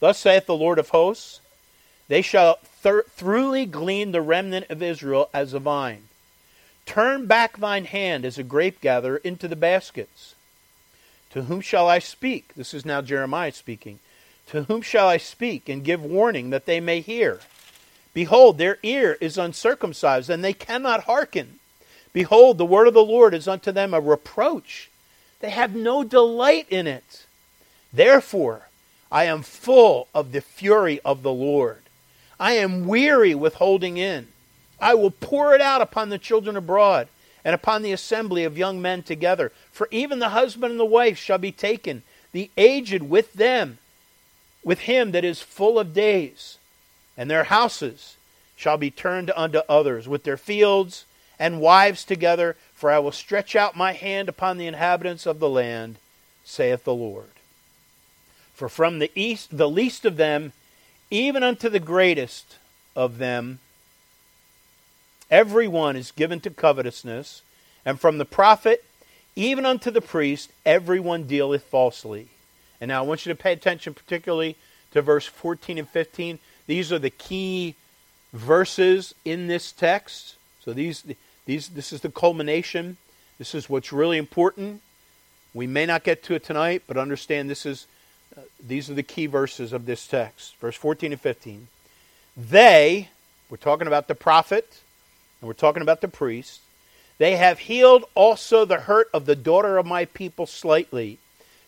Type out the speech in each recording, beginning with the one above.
Thus saith the Lord of hosts, they shall throughly glean the remnant of Israel as a vine. Turn back thine hand as a grape gatherer into the baskets. To whom shall I speak? This is now Jeremiah speaking. To whom shall I speak and give warning that they may hear? Behold, their ear is uncircumcised, and they cannot hearken. Behold, the word of the Lord is unto them a reproach. They have no delight in it. Therefore, I am full of the fury of the Lord. I am weary with holding in. I will pour it out upon the children abroad, and upon the assembly of young men together. For even the husband and the wife shall be taken, the aged with them, with him that is full of days. And their houses shall be turned unto others, with their fields and wives together. For I will stretch out my hand upon the inhabitants of the land, saith the Lord. For from the east, the least of them, even unto the greatest of them, every one is given to covetousness, and from the prophet, even unto the priest, every one dealeth falsely. And now I want you to pay attention particularly to verse 14 and 15. These are the key verses in this text. So this is the culmination. This is what's really important. We may not get to it tonight, but understand this is these are the key verses of this text. Verse 14 and 15. They, we're talking about the prophet, and we're talking about the priest. They have healed also the hurt of the daughter of my people slightly,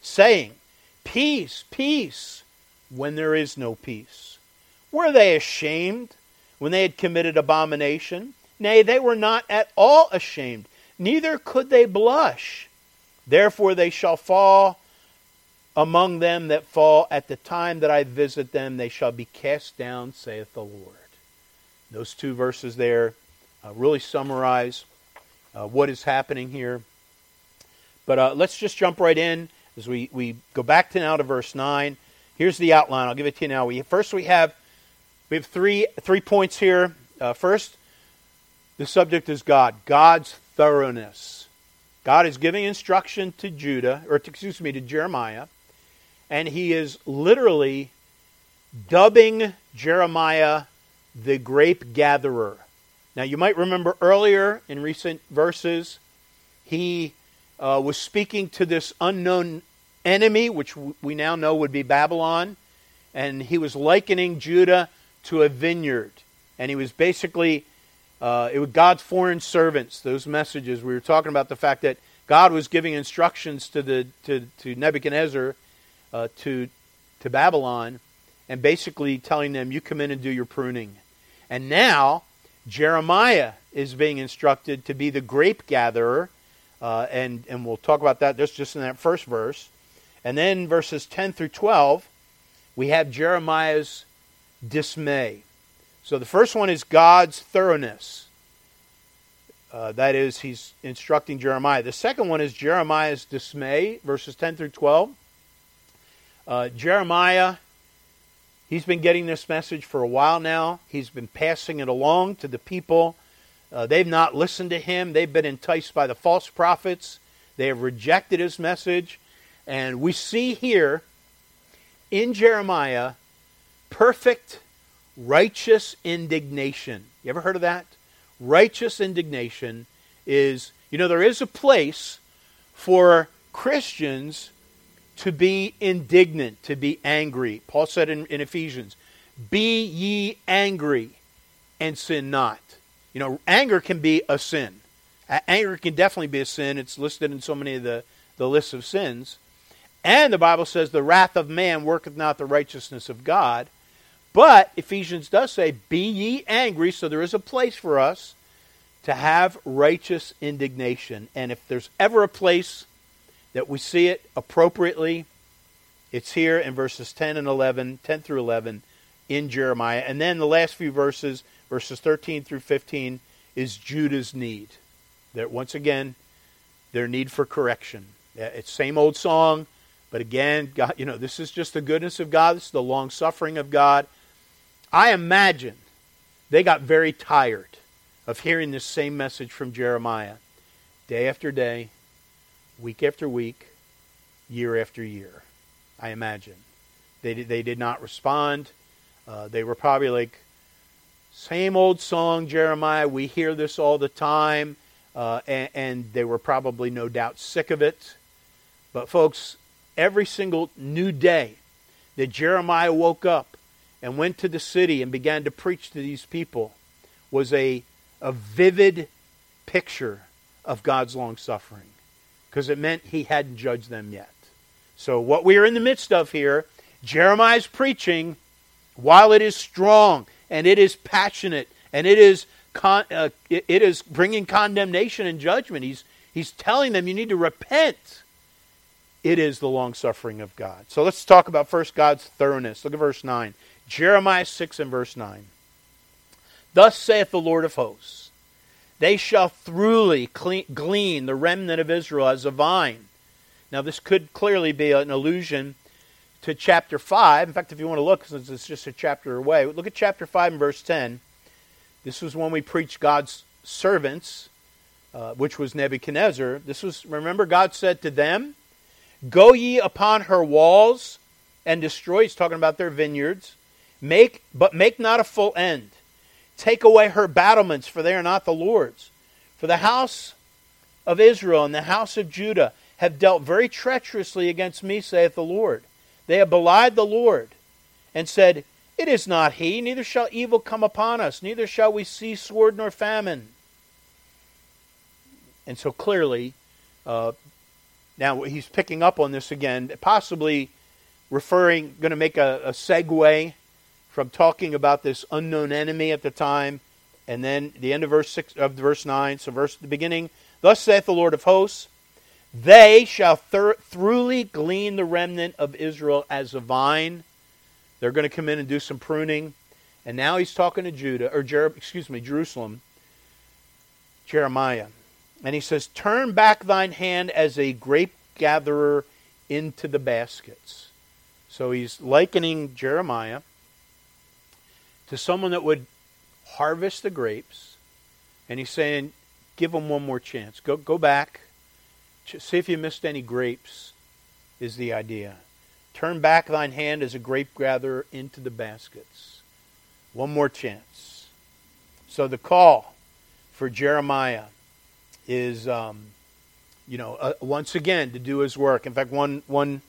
saying, peace, peace, when there is no peace. Were they ashamed when they had committed abomination? Nay, they were not at all ashamed, neither could they blush. Therefore they shall fall among them that fall. At the time that I visit them, they shall be cast down, saith the Lord. Those two verses there really summarize what is happening here. But let's just jump right in as we go back to now to verse 9. Here's the outline. I'll give it to you now. We have three points here. First, the subject is God. God's thoroughness. God is giving instruction to Jeremiah, and he is literally dubbing Jeremiah the grape gatherer. Now, you might remember earlier in recent verses, he was speaking to this unknown enemy, which we now know would be Babylon, and he was likening Judah to a vineyard. And he was basically, it was God's foreign servants, those messages. We were talking about the fact that God was giving instructions to Nebuchadnezzar, to Babylon, and basically telling them, you come in and do your pruning. And now Jeremiah is being instructed to be the grape gatherer, and we'll talk about that just in that first verse. And then verses 10 through 12, we have Jeremiah's dismay. So the first one is God's thoroughness. That is, he's instructing Jeremiah. The second one is Jeremiah's dismay, verses 10 through 12. Jeremiah, he's been getting this message for a while now. He's been passing it along to the people. They've not listened to him. They've been enticed by the false prophets. They have rejected his message. And we see here in Jeremiah perfect righteous indignation. You ever heard of that? Righteous indignation is, there is a place for Christians to be indignant, to be angry. Paul said in Ephesians, be ye angry and sin not. Anger can be a sin. Anger can definitely be a sin. It's listed in so many of the lists of sins. And the Bible says, the wrath of man worketh not the righteousness of God. But Ephesians does say, be ye angry. So there is a place for us to have righteous indignation. And if there's ever a place that we see it appropriately, it's here in verses 10 through 11 in Jeremiah. And then the last few verses, verses 13 through 15, is Judah's need. That once again, their need for correction. It's same old song, but again, God, this is just the goodness of God. This is the long suffering of God. I imagine they got very tired of hearing this same message from Jeremiah day after day, week after week, year after year, I imagine. They did not respond. They were probably like, same old song, Jeremiah. We hear this all the time. And they were probably no doubt sick of it. But folks, every single new day that Jeremiah woke up and went to the city and began to preach to these people was a vivid picture of God's long suffering, because it meant he hadn't judged them yet. So what we are in the midst of here, Jeremiah's preaching, while it is strong and it is passionate and it is bringing condemnation and judgment, he's telling them you need to repent. It is the long suffering of God. So let's talk about first God's thoroughness. Look at verse 9. Jeremiah 6 and verse 9. Thus saith the Lord of hosts, they shall throughly glean the remnant of Israel as a vine. Now this could clearly be an allusion to chapter 5. In fact, if you want to look, since it's just a chapter away, look at chapter 5 and verse 10. This was when we preached God's servants, which was Nebuchadnezzar. This was, remember, God said to them, go ye upon her walls and destroy. He's talking about their vineyards. But make not a full end. Take away her battlements, for they are not the Lord's. For the house of Israel and the house of Judah have dealt very treacherously against me, saith the Lord. They have belied the Lord and said, it is not he, neither shall evil come upon us, neither shall we see sword nor famine. And so clearly, now he's picking up on this again, possibly referring, going to make a segue from talking about this unknown enemy at the time, and then the end of verse 9, so verse at the beginning, thus saith the Lord of hosts, they shall throughly glean the remnant of Israel as a vine. They're going to come in and do some pruning. And now he's talking to Jerusalem, Jeremiah. And he says, turn back thine hand as a grape gatherer into the baskets. So he's likening Jeremiah to someone that would harvest the grapes. And he's saying, give them one more chance. Go back. See if you missed any grapes, is the idea. Turn back thine hand as a grape gatherer into the baskets. One more chance. So the call for Jeremiah is, once again, to do his work. In fact, one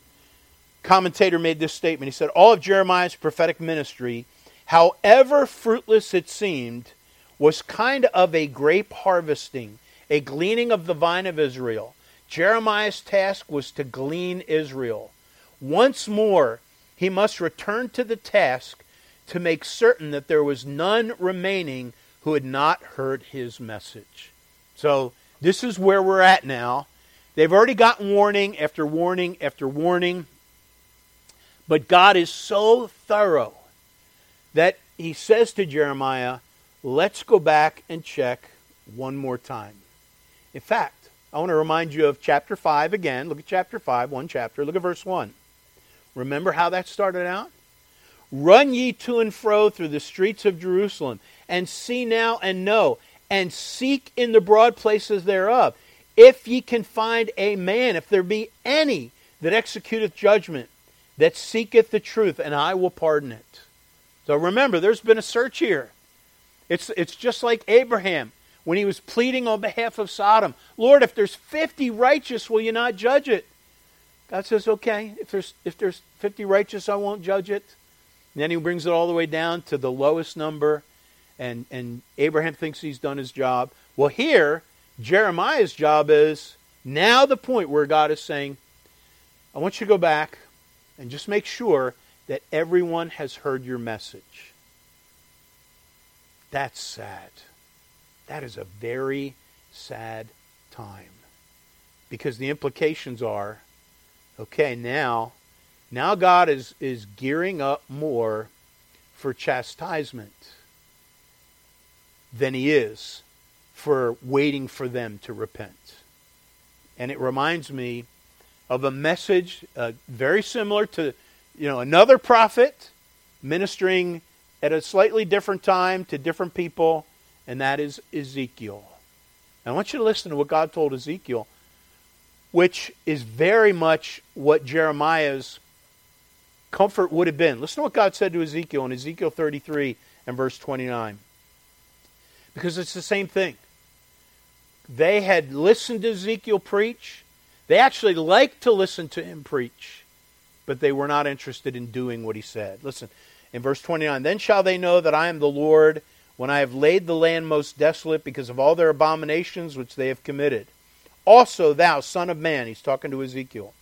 commentator made this statement. He said, all of Jeremiah's prophetic ministry, however fruitless it seemed, was kind of a grape harvesting, a gleaning of the vine of Israel. Jeremiah's task was to glean Israel. Once more, he must return to the task to make certain that there was none remaining who had not heard his message. So this is where we're at now. They've already gotten warning after warning after warning. But God is so thorough that he says to Jeremiah, let's go back and check one more time. In fact, I want to remind you of chapter 5 again. Look at chapter 5, one chapter. Look at verse 1. Remember how that started out? Run ye to and fro through the streets of Jerusalem, and see now and know, and seek in the broad places thereof, if ye can find a man, if there be any that executeth judgment, that seeketh the truth, and I will pardon it. So remember, there's been a search here. It's just like Abraham when he was pleading on behalf of Sodom. Lord, if there's 50 righteous, will you not judge it? God says, okay, if there's 50 righteous, I won't judge it. And then he brings it all the way down to the lowest number, and Abraham thinks he's done his job. Well, here, Jeremiah's job is now the point where God is saying, I want you to go back and just make sure that everyone has heard your message. That's sad. That is a very sad time, because the implications are, okay, now God is gearing up more for chastisement than he is for waiting for them to repent. And it reminds me of a message very similar to, another prophet ministering at a slightly different time to different people, and that is Ezekiel. And I want you to listen to what God told Ezekiel, which is very much what Jeremiah's comfort would have been. Listen to what God said to Ezekiel in Ezekiel 33 and verse 29. Because it's the same thing. They had listened to Ezekiel preach. They actually liked to listen to him preach, but they were not interested in doing what he said. Listen, in verse 29, "Then shall they know that I am the Lord, when I have laid the land most desolate because of all their abominations which they have committed. Also thou, son of man," he's talking to Ezekiel,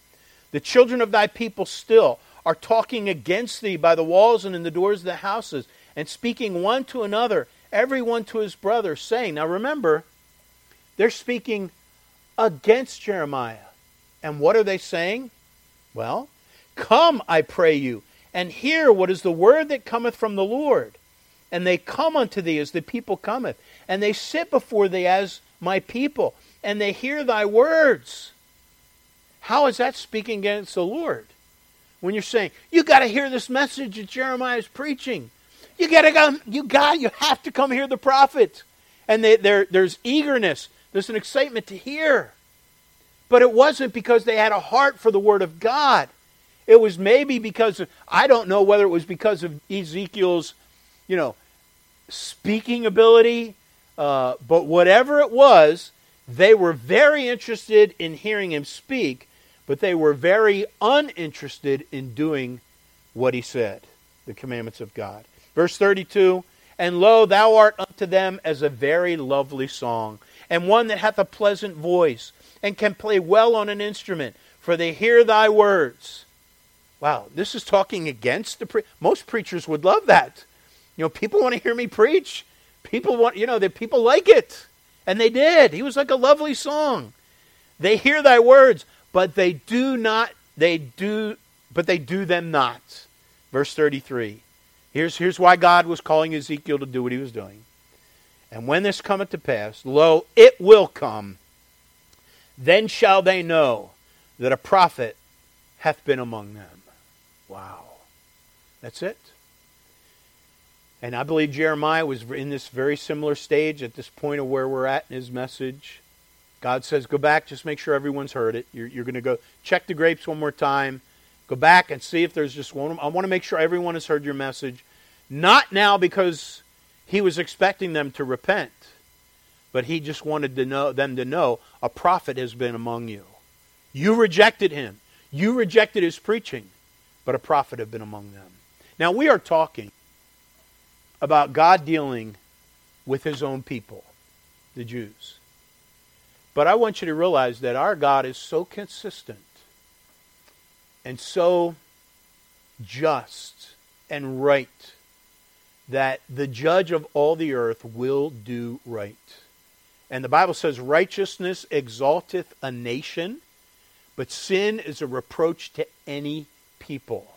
"the children of thy people still are talking against thee by the walls and in the doors of the houses, and speaking one to another, every one to his brother, saying," now remember, they're speaking against Jeremiah. And what are they saying? Well, "Come, I pray you, and hear what is the word that cometh from the Lord. And they come unto thee as the people cometh, and they sit before thee as my people, and they hear thy words." How is that speaking against the Lord? When you're saying, you got to hear this message that Jeremiah is preaching. You have to come hear the prophet. And there's eagerness. There's an excitement to hear. But it wasn't because they had a heart for the Word of God. It was maybe because of, I don't know whether it was because of Ezekiel's, speaking ability. But whatever it was, they were very interested in hearing him speak, but they were very uninterested in doing what he said, the commandments of God. Verse 32, "And lo, thou art unto them as a very lovely song, and one that hath a pleasant voice, and can play well on an instrument, for they hear thy words." Wow, this is talking against the... Most preachers would love that. People want to hear me preach. People want, people like it. And they did. He was like a lovely song. "They hear thy words, but they do them not." Verse 33. Here's why God was calling Ezekiel to do what he was doing. "And when this cometh to pass, lo, it will come. Then shall they know that a prophet hath been among them." Wow. That's it. And I believe Jeremiah was in this very similar stage at this point of where we're at in his message. God says, go back, just make sure everyone's heard it. You're going to go check the grapes one more time. Go back and see if there's just one. I want to make sure everyone has heard your message. Not now because he was expecting them to repent, but he just wanted them to know a prophet has been among you. You rejected him. You rejected his preaching, but a prophet had been among them. Now we are talking about God dealing with His own people, the Jews. But I want you to realize that our God is so consistent and so just and right that the judge of all the earth will do right. And the Bible says, righteousness exalteth a nation, but sin is a reproach to any people.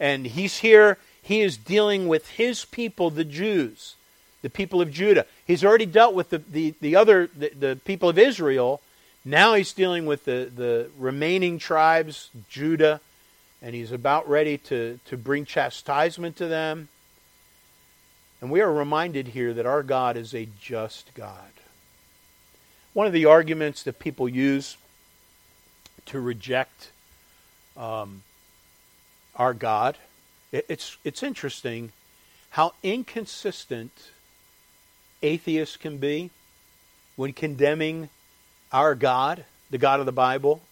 And He's here. He is dealing with His people, the Jews, the people of Judah. He's already dealt with the people of Israel. Now He's dealing with the remaining tribes, Judah, and He's about ready to bring chastisement to them. And we are reminded here that our God is a just God. One of the arguments that people use to reject our God, it's interesting how inconsistent atheists can be when condemning our God, the God of the Bible.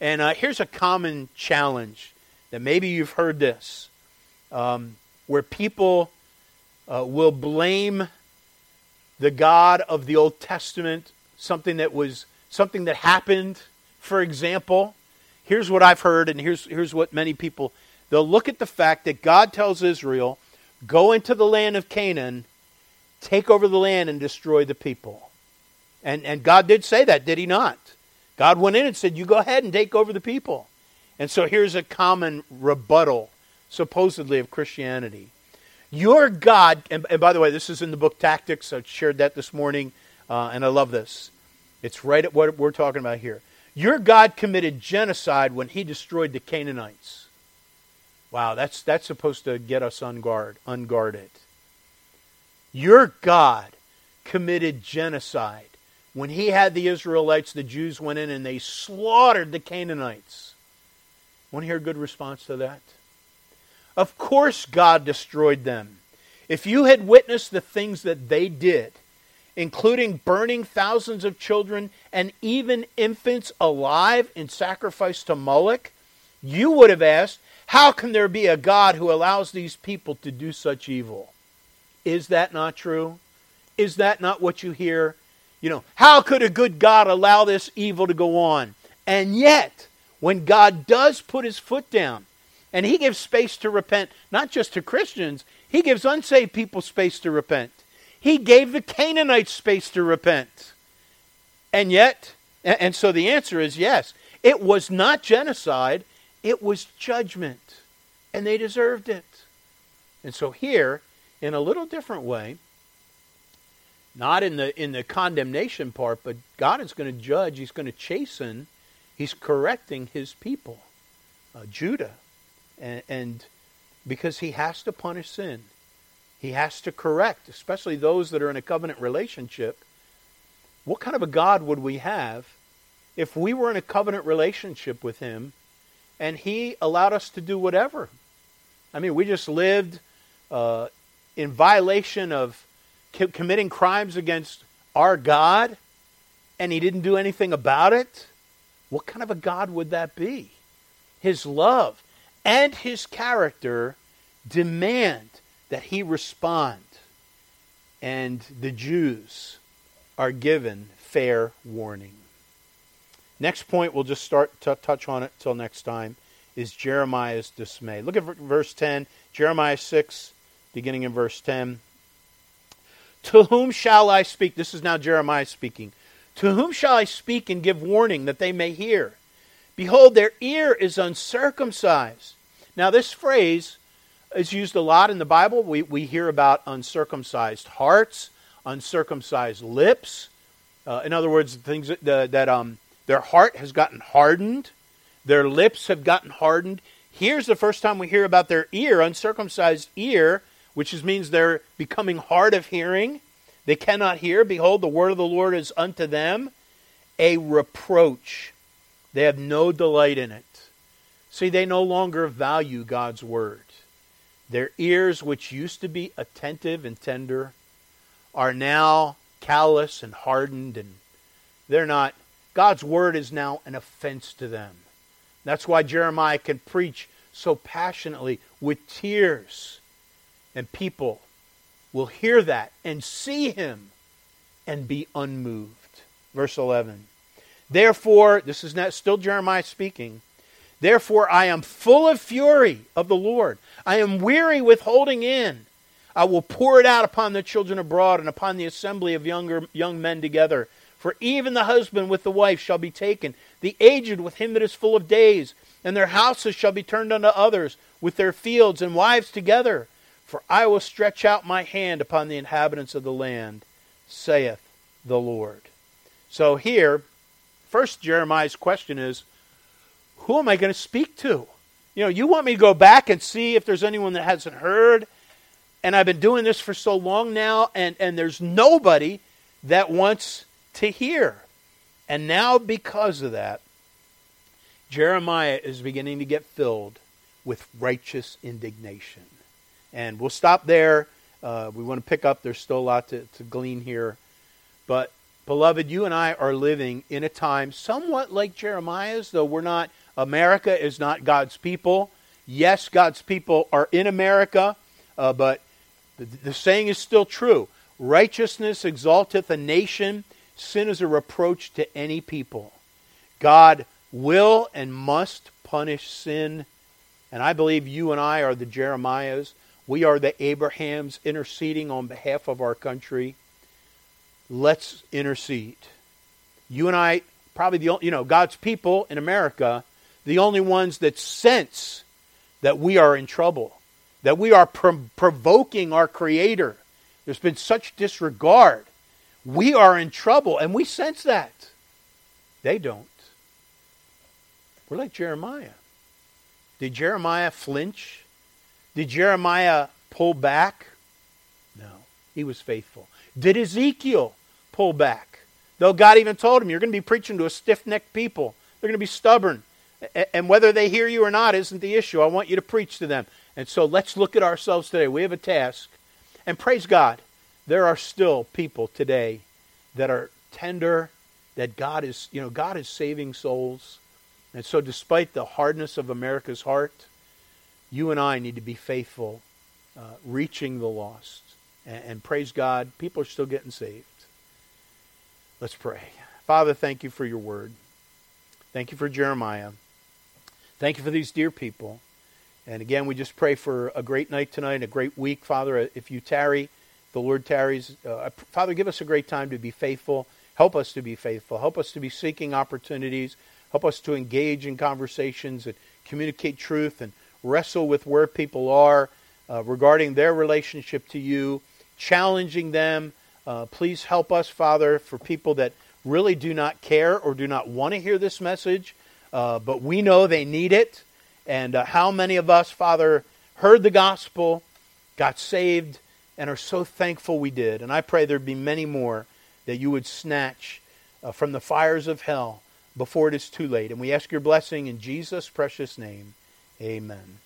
And here's a common challenge that maybe you've heard this, where people will blame the God of the Old Testament, something that happened. For example, here's what I've heard, and here's what many people. They'll look at the fact that God tells Israel, go into the land of Canaan, take over the land and destroy the people. And God did say that, did He not? God went in and said, you go ahead and take over the people. And so here's a common rebuttal, supposedly, of Christianity. Your God, and by the way, this is in the book Tactics. I shared that this morning, and I love this. It's right at what we're talking about here. Your God committed genocide when He destroyed the Canaanites. Wow, that's supposed to get us unguarded. Your God committed genocide. When He had the Israelites, the Jews went in and they slaughtered the Canaanites. Want to hear a good response to that? Of course God destroyed them. If you had witnessed the things that they did, including burning thousands of children and even infants alive in sacrifice to Moloch, you would have asked, how can there be a God who allows these people to do such evil? Is that not true? Is that not what you hear? You know, how could a good God allow this evil to go on? And yet, when God does put his foot down, and he gives space to repent, not just to Christians, he gives unsaved people space to repent. He gave the Canaanites space to repent. And yet, and so the answer is yes. It was not genocide, it was judgment. And they deserved it. And so here, in a little different way, not in the condemnation part, but God is going to judge, he's going to chasten, he's correcting his people, Judah. And because he has to punish sin. He has to correct, especially those that are in a covenant relationship. What kind of a God would we have if we were in a covenant relationship with him and he allowed us to do whatever? I mean, we just lived in violation of committing crimes against our God, and he didn't do anything about it. What kind of a God would that be? His love and his character demand that he respond. And the Jews are given fair warning. Next point, we'll just start to touch on it till next time, is Jeremiah's dismay. Look at verse 10, Jeremiah 6, beginning in verse 10. To whom shall I speak? This is now Jeremiah speaking. To whom shall I speak and give warning that they may hear? Behold, their ear is uncircumcised. Now this phrase is used a lot in the Bible. We hear about uncircumcised hearts, uncircumcised lips. In other words, things that their heart has gotten hardened, their lips have gotten hardened. Here's the first time we hear about their ear, uncircumcised ear, which means they're becoming hard of hearing. They cannot hear. Behold, the word of the Lord is unto them a reproach. They have no delight in it. See, they no longer value God's word. Their ears, which used to be attentive and tender, are now callous and hardened, and they're not. God's word is now an offense to them. That's why Jeremiah can preach so passionately with tears, and people will hear that and see him and be unmoved. Verse 11. Therefore, this is not still Jeremiah speaking, therefore I am full of fury of the Lord. I am weary with holding in. I will pour it out upon the children abroad and upon the assembly of young men together. For even the husband with the wife shall be taken, the aged with him that is full of days, and their houses shall be turned unto others, with their fields and wives together. For I will stretch out my hand upon the inhabitants of the land, saith the Lord. So here, first, Jeremiah's question is, who am I going to speak to? You know, you want me to go back and see if there's anyone that hasn't heard? And I've been doing this for so long now, and there's nobody that wants to hear. And now because of that, Jeremiah is beginning to get filled with righteous indignation. And we'll stop there. We want to pick up. There's still a lot to glean here. But beloved, you and I are living in a time somewhat like Jeremiah's, though we're not, America is not God's people. Yes, God's people are in America, but the saying is still true. Righteousness exalteth a nation. Sin is a reproach to any people. God will and must punish sin. And I believe you and I are the Jeremiahs. We are the Abrahams interceding on behalf of our country. Let's intercede. You and I, probably God's people in America, the only ones that sense that we are in trouble, that we are provoking our Creator. There's been such disregard. We are in trouble, and we sense that. They don't. We're like Jeremiah. Did Jeremiah flinch? Did Jeremiah pull back? No, he was faithful. Did Ezekiel pull back? Though God even told him, you're going to be preaching to a stiff-necked people. They're going to be stubborn. And whether they hear you or not isn't the issue. I want you to preach to them. And so let's look at ourselves today. We have a task. And praise God, there are still people today that are tender, that God is saving souls. And so despite the hardness of America's heart, you and I need to be faithful, reaching the lost. And praise God, people are still getting saved. Let's pray. Father, thank you for your word. Thank you for Jeremiah. Thank you for these dear people. And again, we just pray for a great night tonight, a great week. Father, if you tarry, the Lord tarries. Father, give us a great time to be faithful. Help us to be faithful. Help us to be seeking opportunities. Help us to engage in conversations and communicate truth and wrestle with where people are regarding their relationship to you, challenging them. Please help us, Father, for people that really do not care or do not want to hear this message, but we know they need it. And how many of us, Father, heard the gospel, got saved, and are so thankful we did. And I pray there'd be many more that you would snatch from the fires of hell before it is too late. And we ask your blessing in Jesus' precious name. Amen.